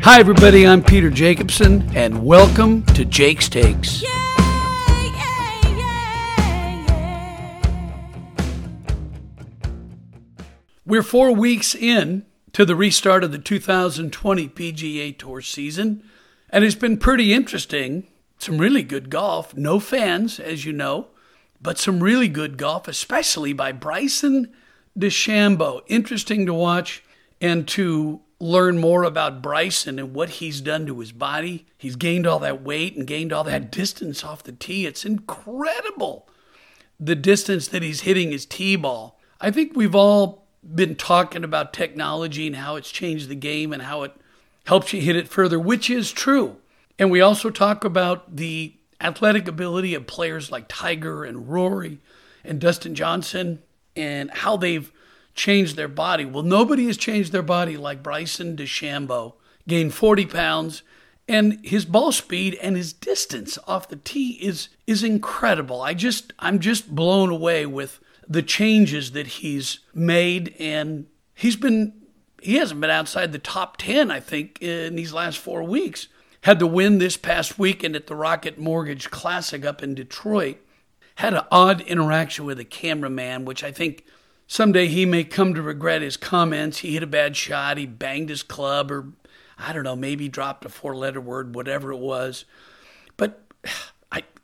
Hi everybody, I'm Peter Jacobson, and welcome to Jake's Takes. Yeah, yeah, yeah, yeah. We're 4 weeks in to the restart of the 2020 PGA Tour season, and it's been pretty interesting. Some really good golf, no fans, as you know, but some really good golf, especially by Bryson DeChambeau. Interesting to watch and to learn more about Bryson and what he's done to his body. He's gained all that weight and gained all that distance off the tee. It's incredible the distance that he's hitting his tee ball. I think we've all been talking about technology and how it's changed the game and how it helps you hit it further, which is true. And we also talk about the athletic ability of players like Tiger and Rory and Dustin Johnson and how they've change their body. Well, nobody has changed their body like Bryson DeChambeau. Gained 40 pounds, and his ball speed and his distance off the tee is incredible. I'm just blown away with the changes that he's made, and he hasn't been outside the top 10, I think, in these last 4 weeks. Had the win this past weekend at the Rocket Mortgage Classic up in Detroit. Had an odd interaction with a cameraman, which I think someday he may come to regret his comments. He hit a bad shot. He banged his club, or I don't know, maybe dropped a four-letter word, whatever it was. But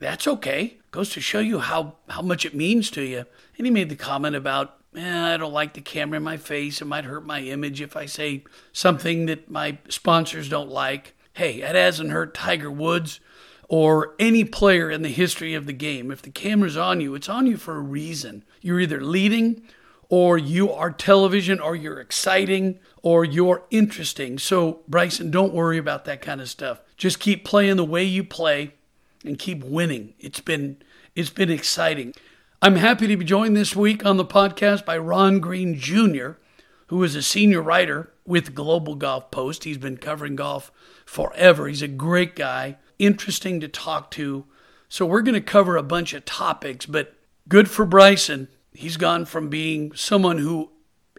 that's okay. Goes to show you how much it means to you. And he made the comment about, I don't like the camera in my face. It might hurt my image if I say something that my sponsors don't like. Hey, that hasn't hurt Tiger Woods or any player in the history of the game. If the camera's on you, it's on you for a reason. You're either leading, or you are television, or you're exciting, or you're interesting. So, Bryson, don't worry about that kind of stuff. Just keep playing the way you play and keep winning. It's been exciting. I'm happy to be joined this week on the podcast by Ron Green Jr., who is a senior writer with Global Golf Post. He's been covering golf forever. He's a great guy, interesting to talk to. So we're going to cover a bunch of topics, but good for Bryson. He's gone from being someone who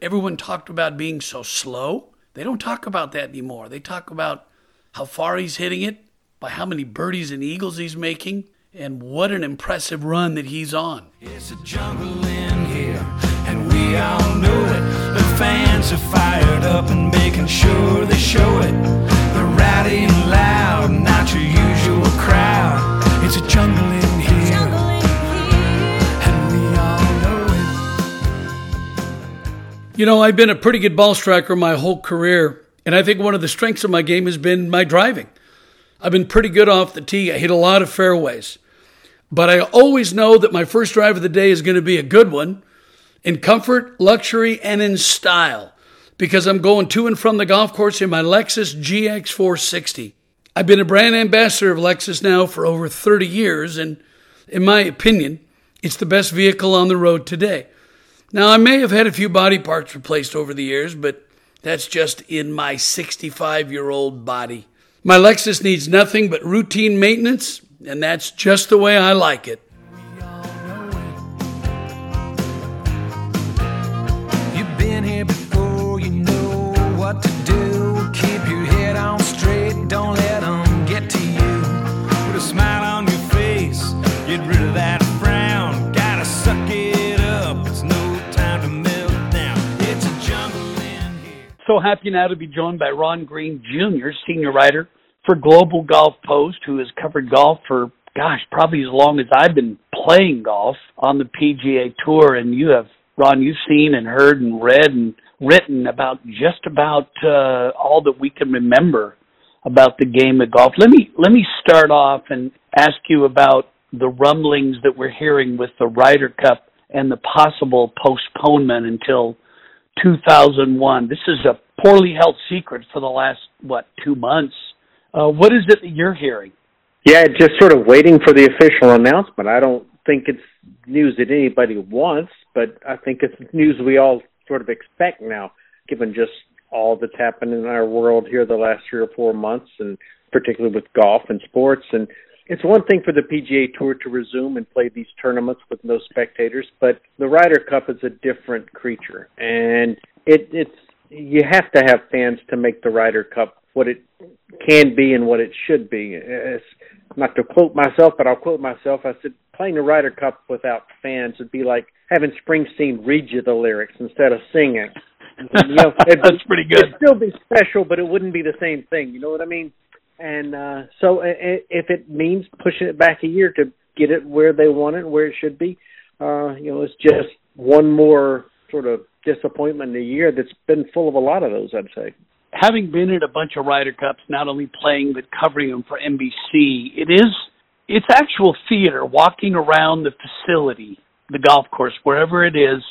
everyone talked about being so slow. They don't talk about that anymore. They talk about how far he's hitting it, by how many birdies and eagles he's making, and what an impressive run that he's on. It's a jungle in here, and we all know it. The fans are fired up and making sure they show it. They're rowdy and loud, not your usual crowd. It's a jungle in here. You know, I've been a pretty good ball striker my whole career, and I think one of the strengths of my game has been my driving. I've been pretty good off the tee. I hit a lot of fairways. But I always know that my first drive of the day is going to be a good one in comfort, luxury, and in style, because I'm going to and from the golf course in my Lexus GX460. I've been a brand ambassador of Lexus now for over 30 years, and in my opinion, it's the best vehicle on the road today. Now, I may have had a few body parts replaced over the years, but that's just in my 65-year-old body. My Lexus needs nothing but routine maintenance, and that's just the way I like it. You've been here before, you know what to do. Keep your head on straight, don't let them get to you. Put a smile on your face, get rid of that frown. Gotta suck it up, it's no. So happy now to be joined by Ron Green Jr., senior writer for Global Golf Post, who has covered golf for, probably as long as I've been playing golf on the PGA Tour. And you have, Ron, you've seen and heard and read and written about just about all that we can remember about the game of golf. Let me start off and ask you about the rumblings that we're hearing with the Ryder Cup and the possible postponement until 2001. This is a poorly held secret for the last, 2 months. What is it that you're hearing? Yeah, just sort of waiting for the official announcement. I don't think it's news that anybody wants, but I think it's news we all sort of expect now, given just all that's happened in our world here the last 3 or 4 months, and particularly with golf and sports. And It's one thing for the PGA Tour to resume and play these tournaments with no spectators, but the Ryder Cup is a different creature, and it's you have to have fans to make the Ryder Cup what it can be and what it should be. It's, not to quote myself, but I'll quote myself. I said, playing the Ryder Cup without fans would be like having Springsteen read you the lyrics instead of singing. You know, that's pretty good. It'd still be special, but it wouldn't be the same thing. You know what I mean? And so if it means pushing it back a year to get it where they want it, where it should be, you know, it's just one more sort of disappointment a year that's been full of a lot of those, I'd say. Having been at a bunch of Ryder Cups, not only playing but covering them for NBC, it's actual theater, walking around the facility, the golf course, wherever it is,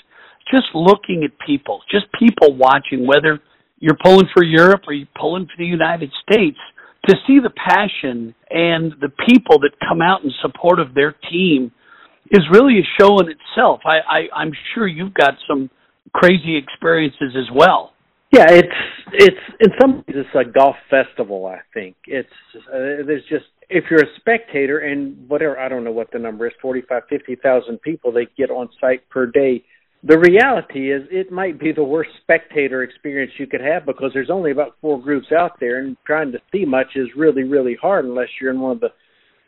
just looking at people, just people watching, whether you're pulling for Europe or you're pulling for the United States, to see the passion and the people that come out in support of their team is really a show in itself. I'm sure you've got some crazy experiences as well. Yeah, it's in some ways it's a golf festival. I think it's there's just, if you're a spectator, and whatever, I don't know what the number is, 45,000 to 50,000 people they get on site per day. The reality is it might be the worst spectator experience you could have, because there's only about four groups out there, and trying to see much is really, really hard unless you're in one of the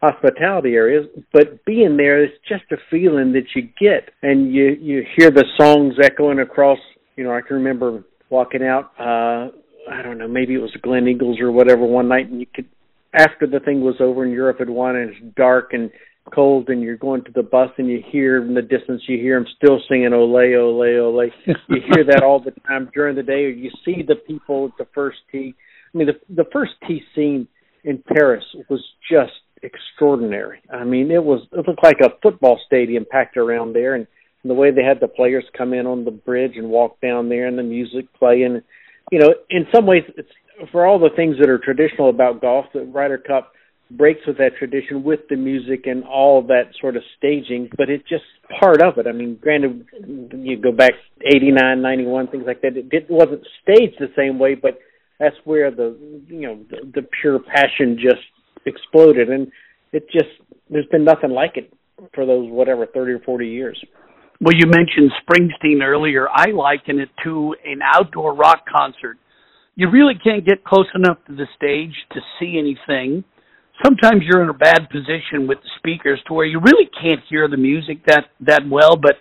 hospitality areas. But being there is just a feeling that you get, and you hear the songs echoing across. You know, I can remember walking out, I don't know, maybe it was Glen Eagles or whatever one night, and you could, after the thing was over and Europe had won and it's dark and cold and you're going to the bus, and you hear in the distance, you hear them still singing Ole, Ole, Ole. You hear that all the time during the day, or you see the people at the first tee. I mean, the first tee scene in Paris was just extraordinary. I mean, it looked like a football stadium packed around there, and the way they had the players come in on the bridge and walk down there and the music playing. You know, in some ways, it's, for all the things that are traditional about golf, the Ryder Cup breaks with that tradition with the music and all of that sort of staging, but it's just part of it. I mean, granted, you go back 89, 91, things like that. It wasn't staged the same way, but that's where the pure passion just exploded. And it just, there's been nothing like it for those, whatever, 30 or 40 years. Well, you mentioned Springsteen earlier. I liken it to an outdoor rock concert. You really can't get close enough to the stage to see anything. Sometimes you're in a bad position with the speakers to where you really can't hear the music that well, but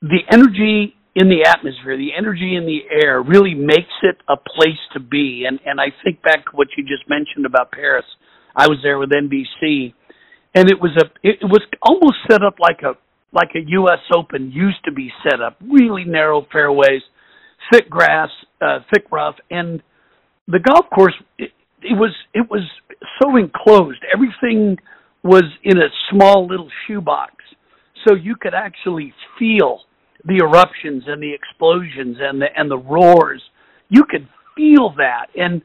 the energy in the atmosphere, the energy in the air really makes it a place to be. And I think back to what you just mentioned about Paris. I was there with NBC, and it was almost set up like a U.S. Open used to be set up, really narrow fairways, thick grass, thick rough, and the golf course, it was so enclosed. Everything was in a small little shoebox, so you could actually feel the eruptions and the explosions and the roars. You could feel that, and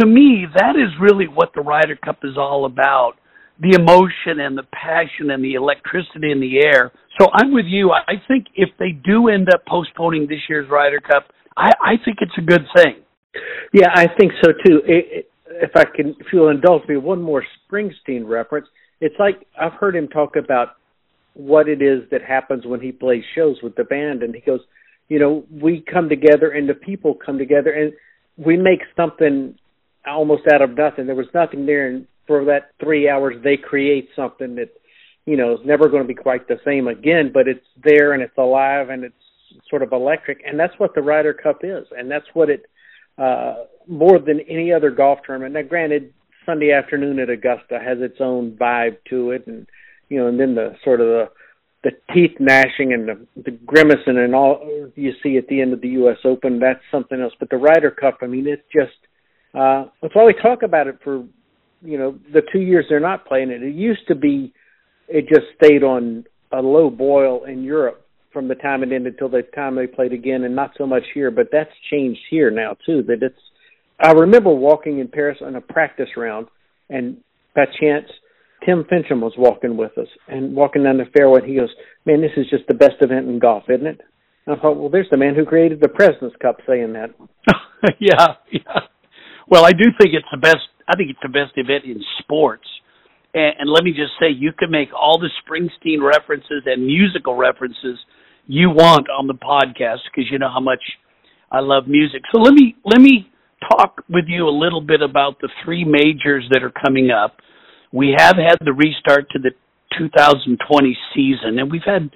to me, that is really what the Ryder Cup is all about. The emotion and the passion and the electricity in the air. So I'm with you. I think if they do end up postponing this year's Ryder Cup, I think it's a good thing. Yeah, I think so too. If you'll indulge me, one more Springsteen reference. It's like I've heard him talk about what it is that happens when he plays shows with the band, and he goes, you know, we come together and the people come together and we make something almost out of nothing. There was nothing there, and for that 3 hours, they create something that, you know, is never going to be quite the same again, but it's there and it's alive and it's sort of electric. And that's what the Ryder Cup is. And that's what it, more than any other golf tournament. Now, granted, Sunday afternoon at Augusta has its own vibe to it. And, you know, and then the sort of the teeth gnashing and the grimacing and all you see at the end of the U.S. Open, that's something else. But the Ryder Cup, I mean, it's just, that's why we talk about it for, you know, the 2 years they're not playing it. It used to be it just stayed on a low boil in Europe from the time it ended till the time they played again, and not so much here. But that's changed here now, too, that it's – I remember walking in Paris on a practice round, and by chance, Tim Finchem was walking with us and walking down the fairway, and he goes, man, this is just the best event in golf, isn't it? And I thought, well, there's the man who created the Presidents Cup saying that. Yeah. Well, I do think it's the best event in sports. And let me just say, you can make all the Springsteen references and musical references you want on the podcast, because you know how much I love music. So let me talk with you a little bit about the three majors that are coming up. We have had the restart to the 2020 season, and we've had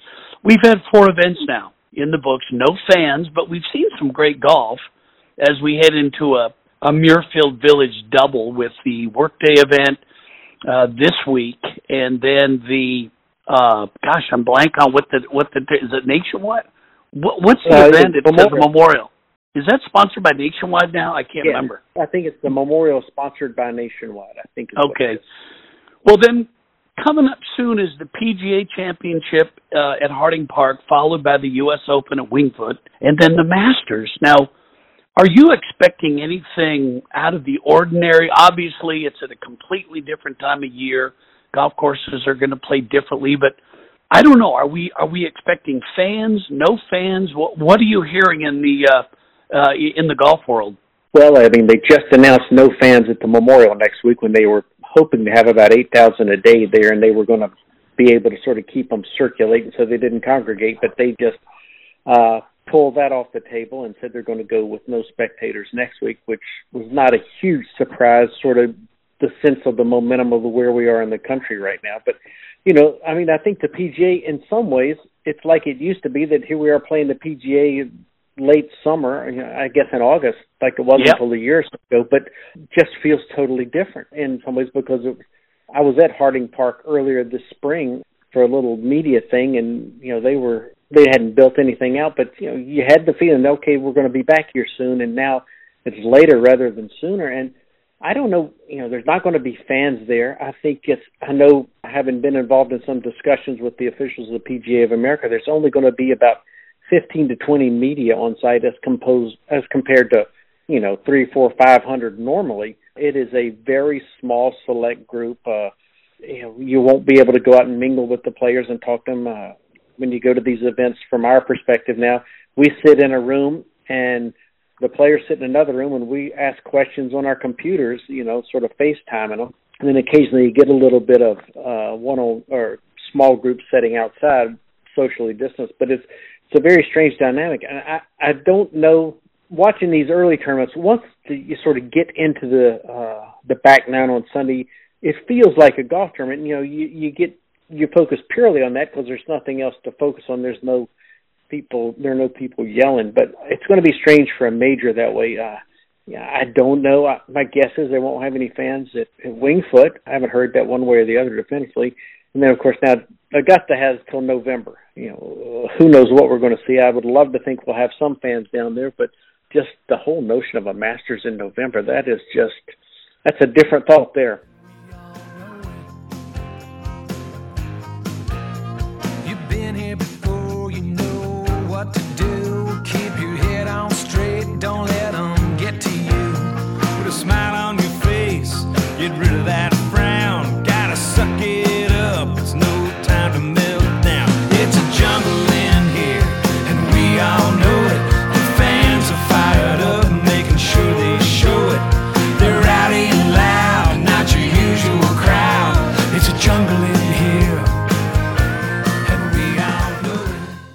four events now in the books, no fans, but we've seen some great golf as we head into a Muirfield Village double with the Workday event this week, and then the I'm blank on what the is it Nationwide? What's the event? It's the Memorial. Is that sponsored by Nationwide now? I can't remember. I think it's the Memorial sponsored by Nationwide. I think. Okay. Well, then coming up soon is the PGA Championship at Harding Park, followed by the U.S. Open at Winged Foot, and then the Masters. Now, are you expecting anything out of the ordinary? Obviously, it's at a completely different time of year. Golf courses are going to play differently, but I don't know. Are we expecting fans? No fans? What are you hearing in the golf world? Well, I mean, they just announced no fans at the Memorial next week when they were hoping to have about 8,000 a day there, and they were going to be able to sort of keep them circulating so they didn't congregate, but they just pulled that off the table and said they're going to go with no spectators next week, which was not a huge surprise, sort of the sense of the momentum of where we are in the country right now. But, you know, I mean, I think the PGA in some ways, it's like it used to be that here we are playing the PGA late summer, I guess in August, like it wasn't until a year or so ago, but just feels totally different in some ways because I was at Harding Park earlier this spring for a little media thing, and you know they hadn't built anything out, but you know you had the feeling, okay, we're going to be back here soon, and now it's later rather than sooner. And I don't know, you know, there's not going to be fans there. I know, having been involved in some discussions with the officials of the PGA of America, there's only going to be about 15 to 20 media on site as compared to, you know, 300, 400, 500 normally. It is a very small select group. You know, you won't be able to go out and mingle with the players and talk to them. When you go to these events, from our perspective now, we sit in a room and the players sit in another room and we ask questions on our computers, you know, sort of FaceTiming them. And then occasionally you get a little bit of one-on or small group setting outside, socially distanced, but it's a very strange dynamic. And I don't know, watching these early tournaments, once you sort of get into the back nine on Sunday, it feels like a golf tournament. You know, you focus purely on that because there's nothing else to focus on. There are no people yelling, but it's going to be strange for a major that way. Yeah, I don't know. My guess is they won't have any fans at Winged Foot. I haven't heard that one way or the other definitively. And then, of course, now Augusta has till November. You know, who knows what we're going to see. I would love to think we'll have some fans down there, but just the whole notion of a Masters in November, that's a different thought there. You've been here before, you know what to do. Keep your head on straight, don't let them get to you. Put a smile on your face, get rid of that frown. Gotta suck it.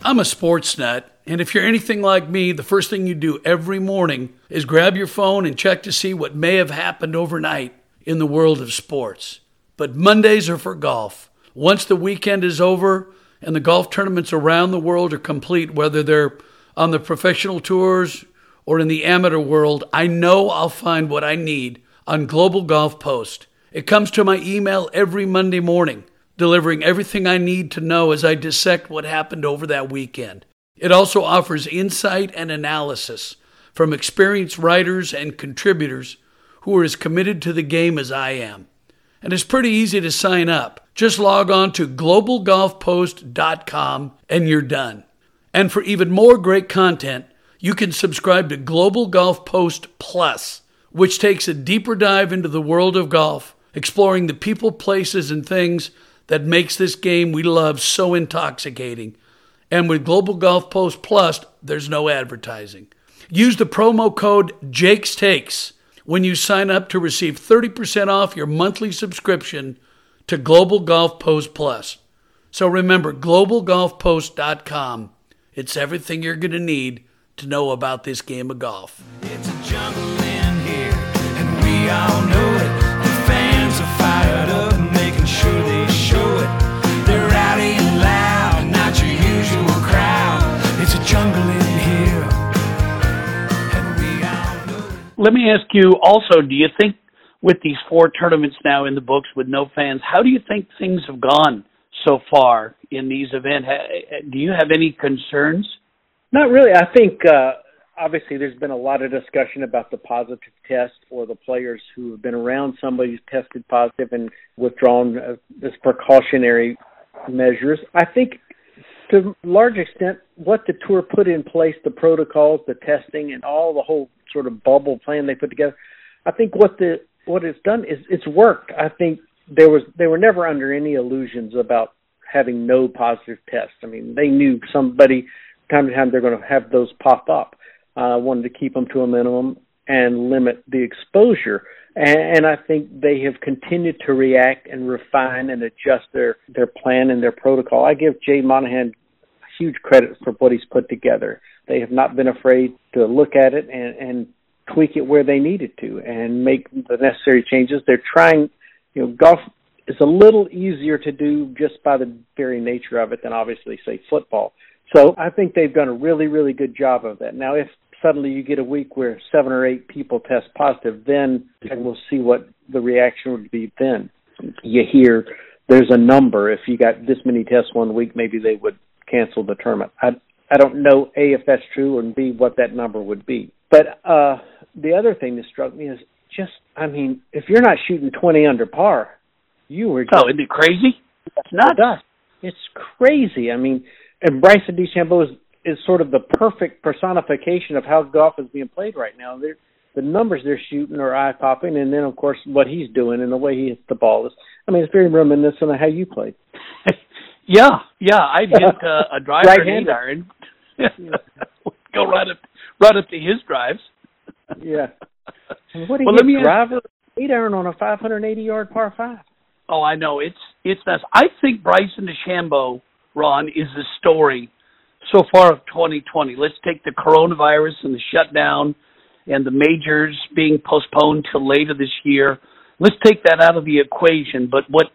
I'm a sports nut, and if you're anything like me, the first thing you do every morning is grab your phone and check to see what may have happened overnight in the world of sports. But Mondays are for golf. Once the weekend is over and the golf tournaments around the world are complete, whether they're on the professional tours or in the amateur world, I know I'll find what I need on Global Golf Post. It comes to my email every Monday morning, delivering everything I need to know as I dissect what happened over that weekend. It also offers insight and analysis from experienced writers and contributors who are as committed to the game as I am. And it's pretty easy to sign up. Just log on to globalgolfpost.com and you're done. And for even more great content, you can subscribe to Global Golf Post Plus, which takes a deeper dive into the world of golf, exploring the people, places, and things that makes this game we love so intoxicating. And with Global Golf Post Plus, there's no advertising. Use the promo code JAKESTAKES when you sign up to receive 30% off your monthly subscription to Global Golf Post Plus. So remember, globalgolfpost.com. It's everything you're going to need to know about this game of golf. It's a jungle in here, and we all know it. The fans are fired up, making sure they show it. They're rowdy and loud, not your usual crowd. It's a jungle in here, and we all know it. Let me ask you also, do you think with these four tournaments now in the books with no fans, how do you think things have gone so far in these events? Do you have any concerns? Not really. I think obviously there's been a lot of discussion about the positive test or the players who have been around somebody who's tested positive and withdrawn as precautionary measures. I think to a large extent what the tour put in place, the protocols, the testing, and all the whole sort of bubble plan they put together, I think what it's done is it's worked. I think they were never under any illusions about having no positive tests. I mean, they knew somebody time to time they're going to have those pop up. Wanted to keep them to a minimum and limit the exposure. And I think they have continued to react and refine and adjust their plan and their protocol. I give Jay Monahan huge credit for what he's put together. They have not been afraid to look at it and tweak it where they needed to and make the necessary changes. They're trying, you know, golf is a little easier to do just by the very nature of it than obviously, say, football. So I think they've done a really, really good job of that. Now, if suddenly you get a week where 7 or 8 people test positive, then we'll see what the reaction would be then. You hear there's a number. If you got this many tests one week, maybe they would cancel the tournament. I don't know, A, if that's true, and B, what that number would be. But the other thing that struck me is just, I mean, if you're not shooting 20 under par, you were just... Oh, isn't it crazy? It's nuts. It's crazy. I mean... And Bryson DeChambeau is sort of the perfect personification of how golf is being played right now. The numbers they're shooting are eye-popping, and then, of course, what he's doing and the way he hits the ball is, I mean, it's very reminiscent of how you played. Yeah. I hit a driver right-handed. Iron. Go right up to his drives. Yeah. What do you driver 8-iron on a 580-yard par 5? Oh, I know. It's nuts. I think Bryson DeChambeau, Ron, is the story so far of 2020. Let's take the coronavirus and the shutdown and the majors being postponed till later this year. Let's take that out of the equation. But what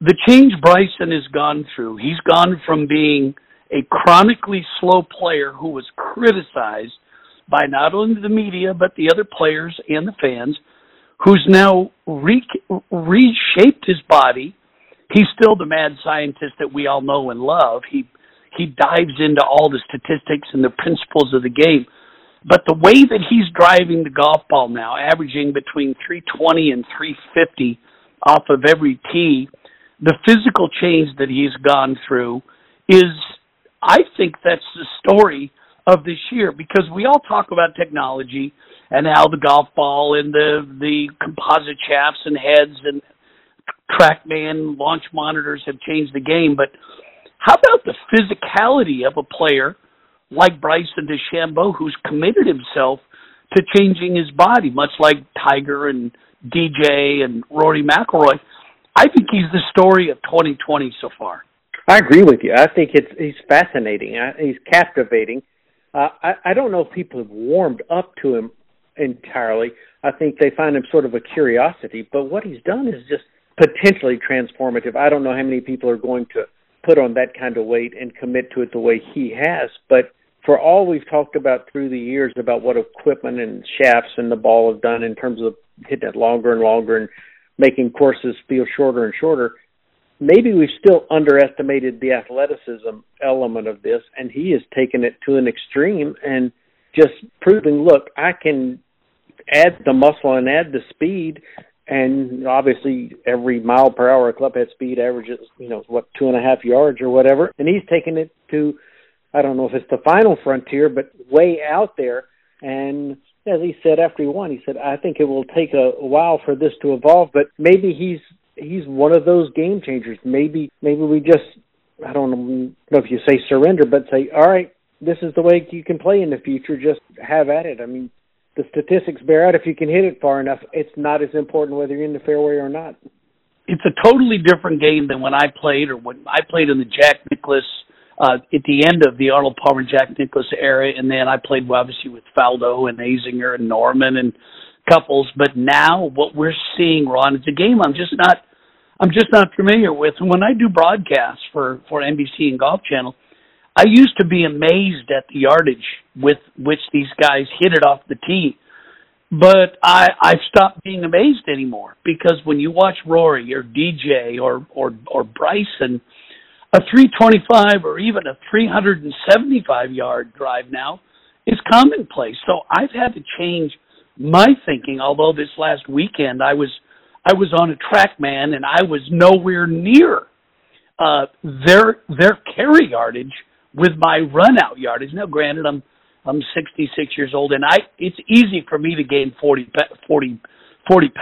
the change Bryson has gone through, he's gone from being a chronically slow player who was criticized by not only the media but the other players and the fans, who's now reshaped his body. He's still the mad scientist that we all know and love. He dives into all the statistics and the principles of the game. But the way that he's driving the golf ball now, averaging between 320 and 350 off of every tee, the physical change that he's gone through is, I think that's the story of this year, because we all talk about technology and how the golf ball and the composite shafts and heads and TrackMan launch monitors have changed the game, but how about the physicality of a player like Bryson DeChambeau, who's committed himself to changing his body, much like Tiger and DJ and Rory McIlroy? I think he's the story of 2020 so far. I agree with you. I think he's fascinating. He's captivating. I don't know if people have warmed up to him entirely. I think they find him sort of a curiosity, but what he's done is just potentially transformative. I don't know how many people are going to put on that kind of weight and commit to it the way he has, but for all we've talked about through the years about what equipment and shafts and the ball have done in terms of hitting it longer and longer and making courses feel shorter and shorter, maybe we've still underestimated the athleticism element of this, and he has taken it to an extreme and just proving, look, I can add the muscle and add the speed. And obviously, every mile per hour clubhead speed averages, 2.5 yards or whatever. And he's taking it to, I don't know if it's the final frontier, but way out there. And as he said after he won, he said, I think it will take a while for this to evolve, but maybe he's one of those game changers. Maybe we just, I don't know if you say surrender, but say, all right, this is the way you can play in the future. Just have at it. I mean, the statistics bear out if you can hit it far enough. It's not as important whether you're in the fairway or not. it's a totally different game than when I played, or when I played in the Jack Nicklaus, at the end of the Arnold Palmer, Jack Nicklaus era. And then I played obviously with Faldo and Azinger and Norman and Couples. But now what we're seeing, Ron, it's a game I'm just not familiar with. And when I do broadcasts for NBC and Golf Channel, I used to be amazed at the yardage with which these guys hit it off the tee. But I've stopped being amazed anymore, because when you watch Rory or DJ or Bryson, a 325 or even a 375-yard drive now is commonplace. So I've had to change my thinking, although this last weekend I was on a TrackMan and I was nowhere near their carry yardage with my run-out yardage. Now, granted, I'm 66 years old, and it's easy for me to gain 40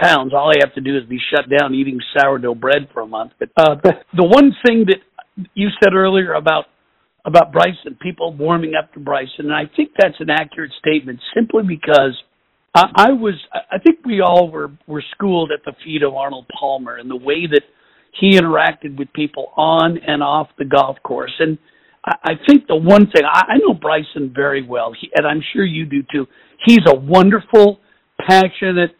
pounds. All I have to do is be shut down eating sourdough bread for a month. But the one thing that you said earlier about Bryson, people warming up to Bryson, and I think that's an accurate statement, simply because I think we all were schooled at the feet of Arnold Palmer and the way that he interacted with people on and off the golf course. And I think the one thing, I know Bryson very well, and I'm sure you do too. He's a wonderful, passionate,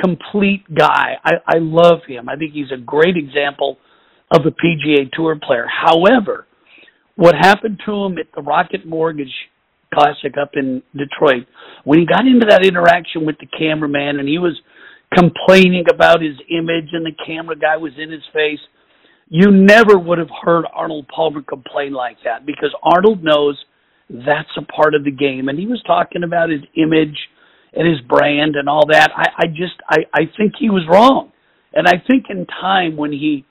complete guy. I love him. I think he's a great example of a PGA Tour player. However, what happened to him at the Rocket Mortgage Classic up in Detroit, when he got into that interaction with the cameraman and he was complaining about his image and the camera guy was in his face, you never would have heard Arnold Palmer complain like that, because Arnold knows that's a part of the game. And he was talking about his image and his brand and all that. I think he was wrong. And I think in time, when he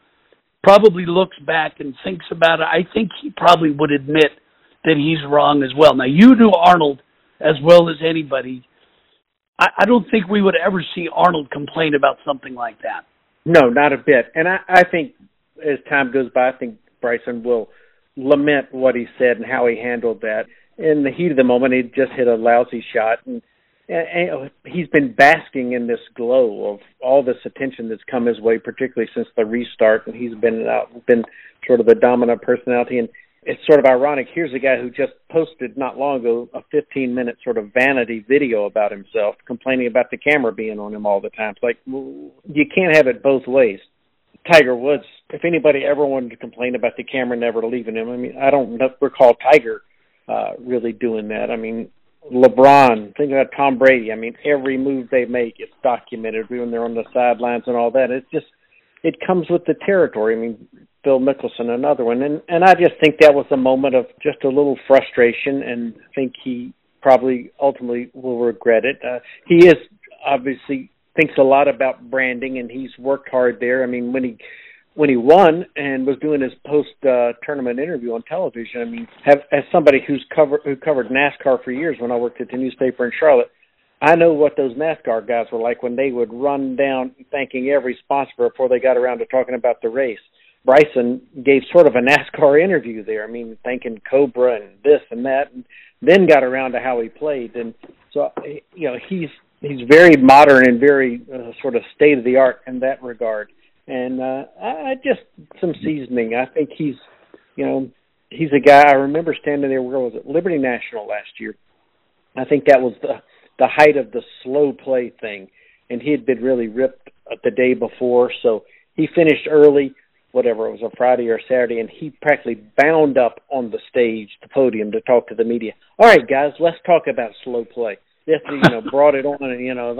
probably looks back and thinks about it, I think he probably would admit that he's wrong as well. Now, you knew Arnold as well as anybody. I don't think we would ever see Arnold complain about something like that. No, not a bit. And I think, as time goes by, I think Bryson will lament what he said and how he handled that. In the heat of the moment, he just hit a lousy shot, and he's been basking in this glow of all this attention that's come his way, particularly since the restart, and he's been sort of the dominant personality. And it's sort of ironic. Here's a guy who just posted not long ago a 15-minute sort of vanity video about himself, complaining about the camera being on him all the time. It's like, you can't have it both ways. Tiger Woods, if anybody ever wanted to complain about the camera never leaving him, I mean, I don't recall Tiger really doing that. I mean, LeBron, think about Tom Brady. I mean, every move they make, it's documented when they're on the sidelines and all that. It's just, it comes with the territory. I mean, Phil Mickelson, another one. And I just think that was a moment of just a little frustration, and I think he probably ultimately will regret it. He is obviously thinks a lot about branding, and he's worked hard there. I mean, when he won and was doing his post-tournament interview on television, I mean, as somebody who covered NASCAR for years when I worked at the newspaper in Charlotte, I know what those NASCAR guys were like when they would run down thanking every sponsor before they got around to talking about the race. Bryson gave sort of a NASCAR interview there. I mean, thanking Cobra and this and that, and then got around to how he played. And so, you know, he's very modern and very sort of state-of-the-art in that regard. And I just some seasoning. I think he's a guy. I remember standing there, where was it, Liberty National last year. I think that was the height of the slow play thing. And he had been really ripped the day before. So he finished early, whatever, it was a Friday or Saturday, and he practically bound up on the stage, the podium, to talk to the media. All right, guys, let's talk about slow play. Just, you know, brought it on, and, you know,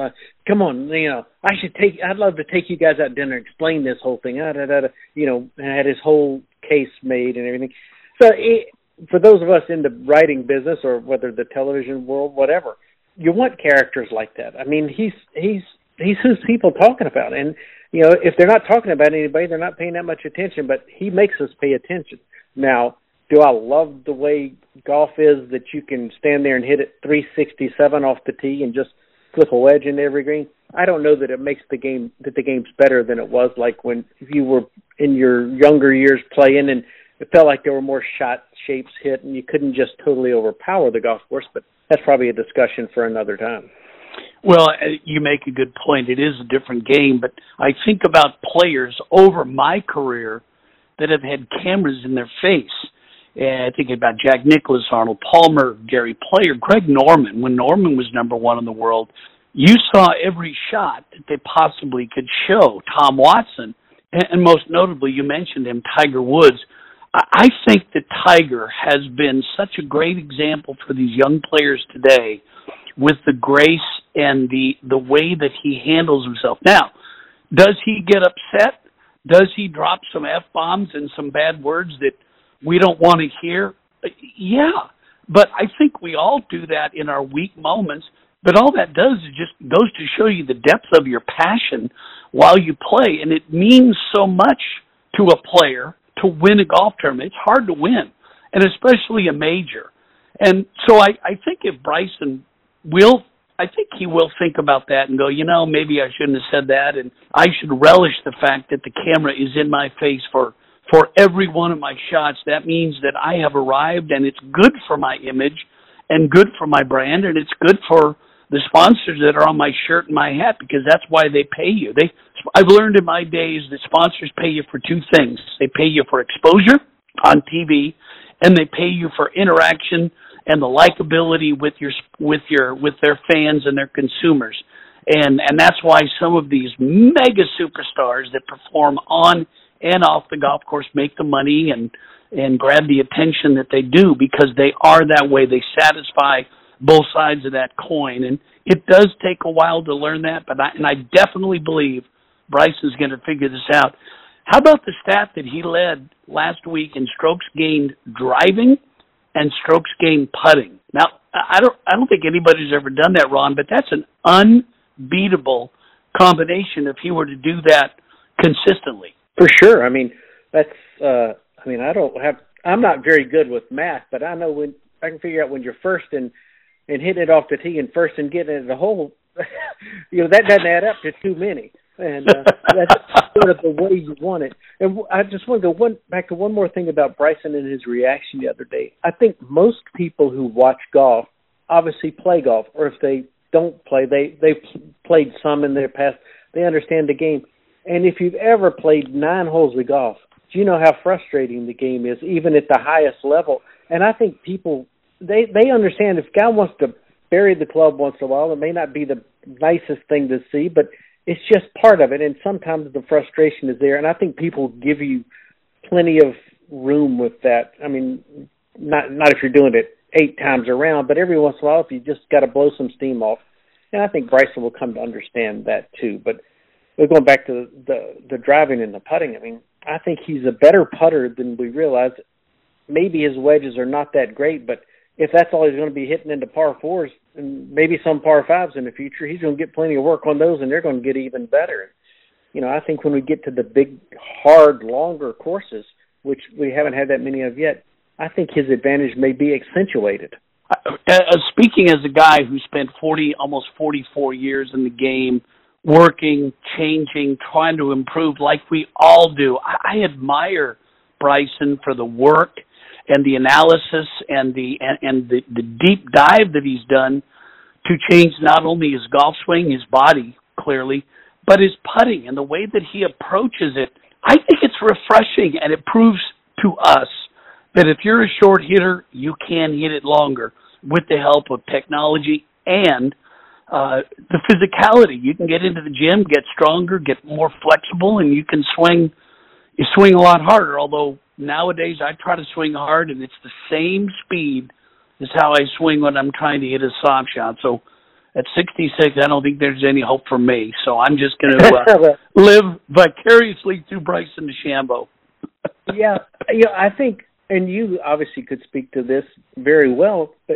come on, you know, I'd love to take you guys out to dinner and explain this whole thing, you know, and had his whole case made and everything. So for those of us in the writing business, or whether the television world, whatever, you want characters like that. I mean, he's who's people talking about. And, you know, if they're not talking about anybody, they're not paying that much attention, but he makes us pay attention. Now, do I love the way golf is, that you can stand there and hit it 367 off the tee and just flip a wedge into every green? I don't know that it makes the game's better than it was, like when you were in your younger years playing, and it felt like there were more shot shapes hit and you couldn't just totally overpower the golf course. But that's probably a discussion for another time. Well, you make a good point. It is a different game, but I think about players over my career that have had cameras in their face. I think about Jack Nicklaus, Arnold Palmer, Gary Player, Greg Norman. When Norman was number one in the world, you saw every shot that they possibly could show. Tom Watson, and most notably, you mentioned him, Tiger Woods. I think that Tiger has been such a great example for these young players today with the grace and the way that he handles himself. Now, does he get upset? Does he drop some F-bombs and some bad words that we don't want to hear? Yeah, but I think we all do that in our weak moments. But all that does is just goes to show you the depth of your passion while you play. And it means so much to a player to win a golf tournament. It's hard to win, and especially a major. And so I think if Bryson will, I think he will think about that and go, you know, maybe I shouldn't have said that. And I should relish the fact that the camera is in my face for every one of my shots. That means that I have arrived, and it's good for my image and good for my brand, and it's good for the sponsors that are on my shirt and my hat, because that's why they pay you. I've learned in my days that sponsors pay you for two things. They pay you for exposure on TV, and they pay you for interaction and the likability with their fans and their consumers. And that's why some of these mega superstars that perform on and off the golf course make the money and grab the attention that they do, because they are that way. They satisfy both sides of that coin. And it does take a while to learn that, but I definitely believe Bryson's going to figure this out. How about the stat that he led last week in strokes gained driving and strokes gained putting? Now, I don't think anybody's ever done that, Ron, but that's an unbeatable combination if he were to do that consistently. For sure. I mean, that's I'm not very good with math, but I know when I can figure out when you're first and hitting it off the tee and first and getting it in the hole, you know, that doesn't add up to too many. And that's sort of the way you want it. And I just want to go back to one more thing about Bryson and his reaction the other day. I think most people who watch golf obviously play golf, or if they don't play, they've played some in their past. They understand the game. And if you've ever played 9 holes of golf, do you know how frustrating the game is, even at the highest level? And I think people, they understand if a guy wants to bury the club once in a while, it may not be the nicest thing to see, but it's just part of it. And sometimes the frustration is there. And I think people give you plenty of room with that. I mean, not if you're doing it 8 times around, but every once in a while, if you just got to blow some steam off. And I think Bryson will come to understand that too. But we're going back to the driving and the putting. I mean, I think he's a better putter than we realize. Maybe his wedges are not that great, but if that's all he's going to be hitting into par fours and maybe some par fives in the future, he's going to get plenty of work on those, and they're going to get even better. You know, I think when we get to the big, hard, longer courses, which we haven't had that many of yet, I think his advantage may be accentuated. Speaking as a guy who spent almost 44 years in the game, working, changing, trying to improve like we all do. I admire Bryson for the work and the analysis and the deep dive that he's done to change not only his golf swing, his body, clearly, but his putting and the way that he approaches it. I think it's refreshing, and it proves to us that if you're a short hitter, you can hit it longer with the help of technology and the physicality. You can get into the gym, get stronger, get more flexible, and you can swing a lot harder. Although nowadays I try to swing hard, and it's the same speed as how I swing when I'm trying to hit a soft shot. So at 66, I don't think there's any hope for me. So I'm just going to live vicariously through Bryson DeChambeau. Yeah, I think, and you obviously could speak to this very well, but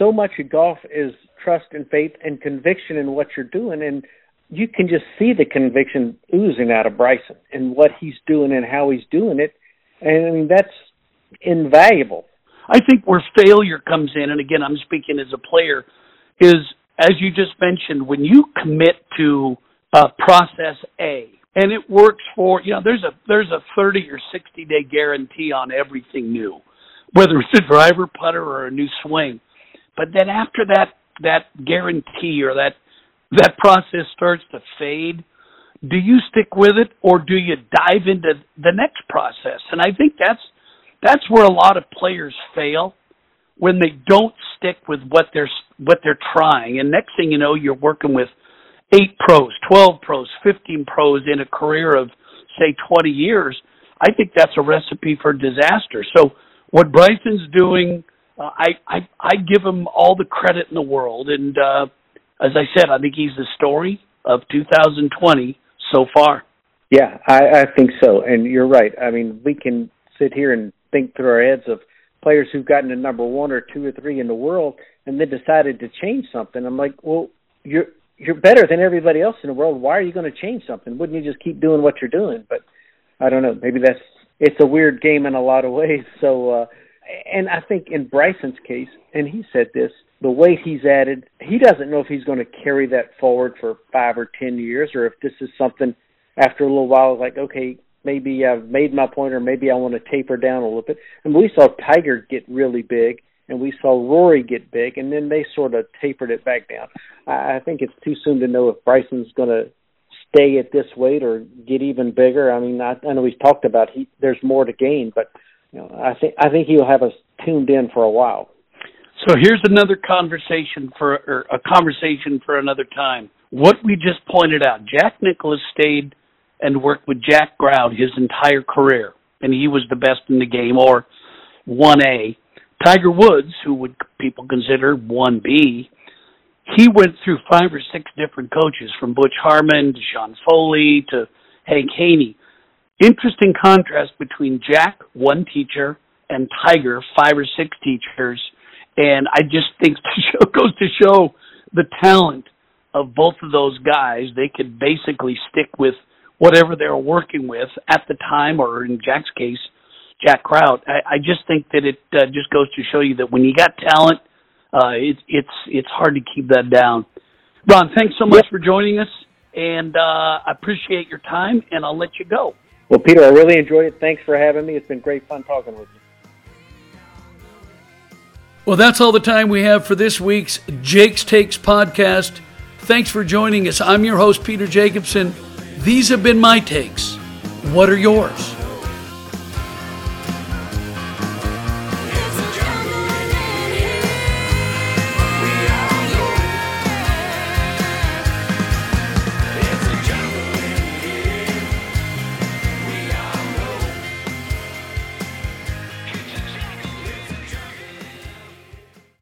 so much of golf is trust and faith and conviction in what you're doing, and you can just see the conviction oozing out of Bryson and what he's doing and how he's doing it, and I mean, that's invaluable. I think where failure comes in, and again, I'm speaking as a player, is, as you just mentioned, when you commit to process A, and it works for, you know, there's a 30 or 60-day guarantee on everything new, whether it's a driver, putter, or a new swing. But then after that that guarantee or that process starts to fade, do you stick with it or do you dive into the next process? And I think that's where a lot of players fail, when they don't stick with what they're trying. And next thing you know, you're working with 8 pros, 12 pros, 15 pros in a career of, say, 20 years. I think that's a recipe for disaster. So what Bryson's doing, I give him all the credit in the world. And as I said, I think he's the story of 2020 so far. Yeah, I think so. And you're right. I mean, we can sit here and think through our heads of players who've gotten to number 1 or 2 or 3 in the world and then decided to change something. I'm like, well, you're better than everybody else in the world. Why are you going to change something? Wouldn't you just keep doing what you're doing? But I don't know. Maybe it's a weird game in a lot of ways. So, and I think in Bryson's case, and he said this, the weight he's added, he doesn't know if he's going to carry that forward for 5 or 10 years, or if this is something after a little while, like, okay, maybe I've made my point, or maybe I want to taper down a little bit. And we saw Tiger get really big, and we saw Rory get big, and then they sort of tapered it back down. I think it's too soon to know if Bryson's going to stay at this weight or get even bigger. I mean, I know he's talked about there's more to gain, but you know, I think he'll have us tuned in for a while. So here's another conversation for another time. What we just pointed out, Jack Nicklaus stayed and worked with Jack Grout his entire career, and he was the best in the game, or 1A. Tiger Woods, who would people consider 1B, he went through 5 or 6 different coaches, from Butch Harmon to Sean Foley to Hank Haney. Interesting contrast between Jack, one teacher, and Tiger, 5 or 6 teachers, and I just think it goes to show the talent of both of those guys. They could basically stick with whatever they're working with at the time, or in Jack's case, Jack Grout. I just think that it just goes to show you that when you got talent, it's hard to keep that down. Ron, thanks so much for joining us, and I appreciate your time, and I'll let you go. Well, Peter, I really enjoyed it. Thanks for having me. It's been great fun talking with you. Well, that's all the time we have for this week's Jake's Takes podcast. Thanks for joining us. I'm your host, Peter Jacobson. These have been my takes. What are yours?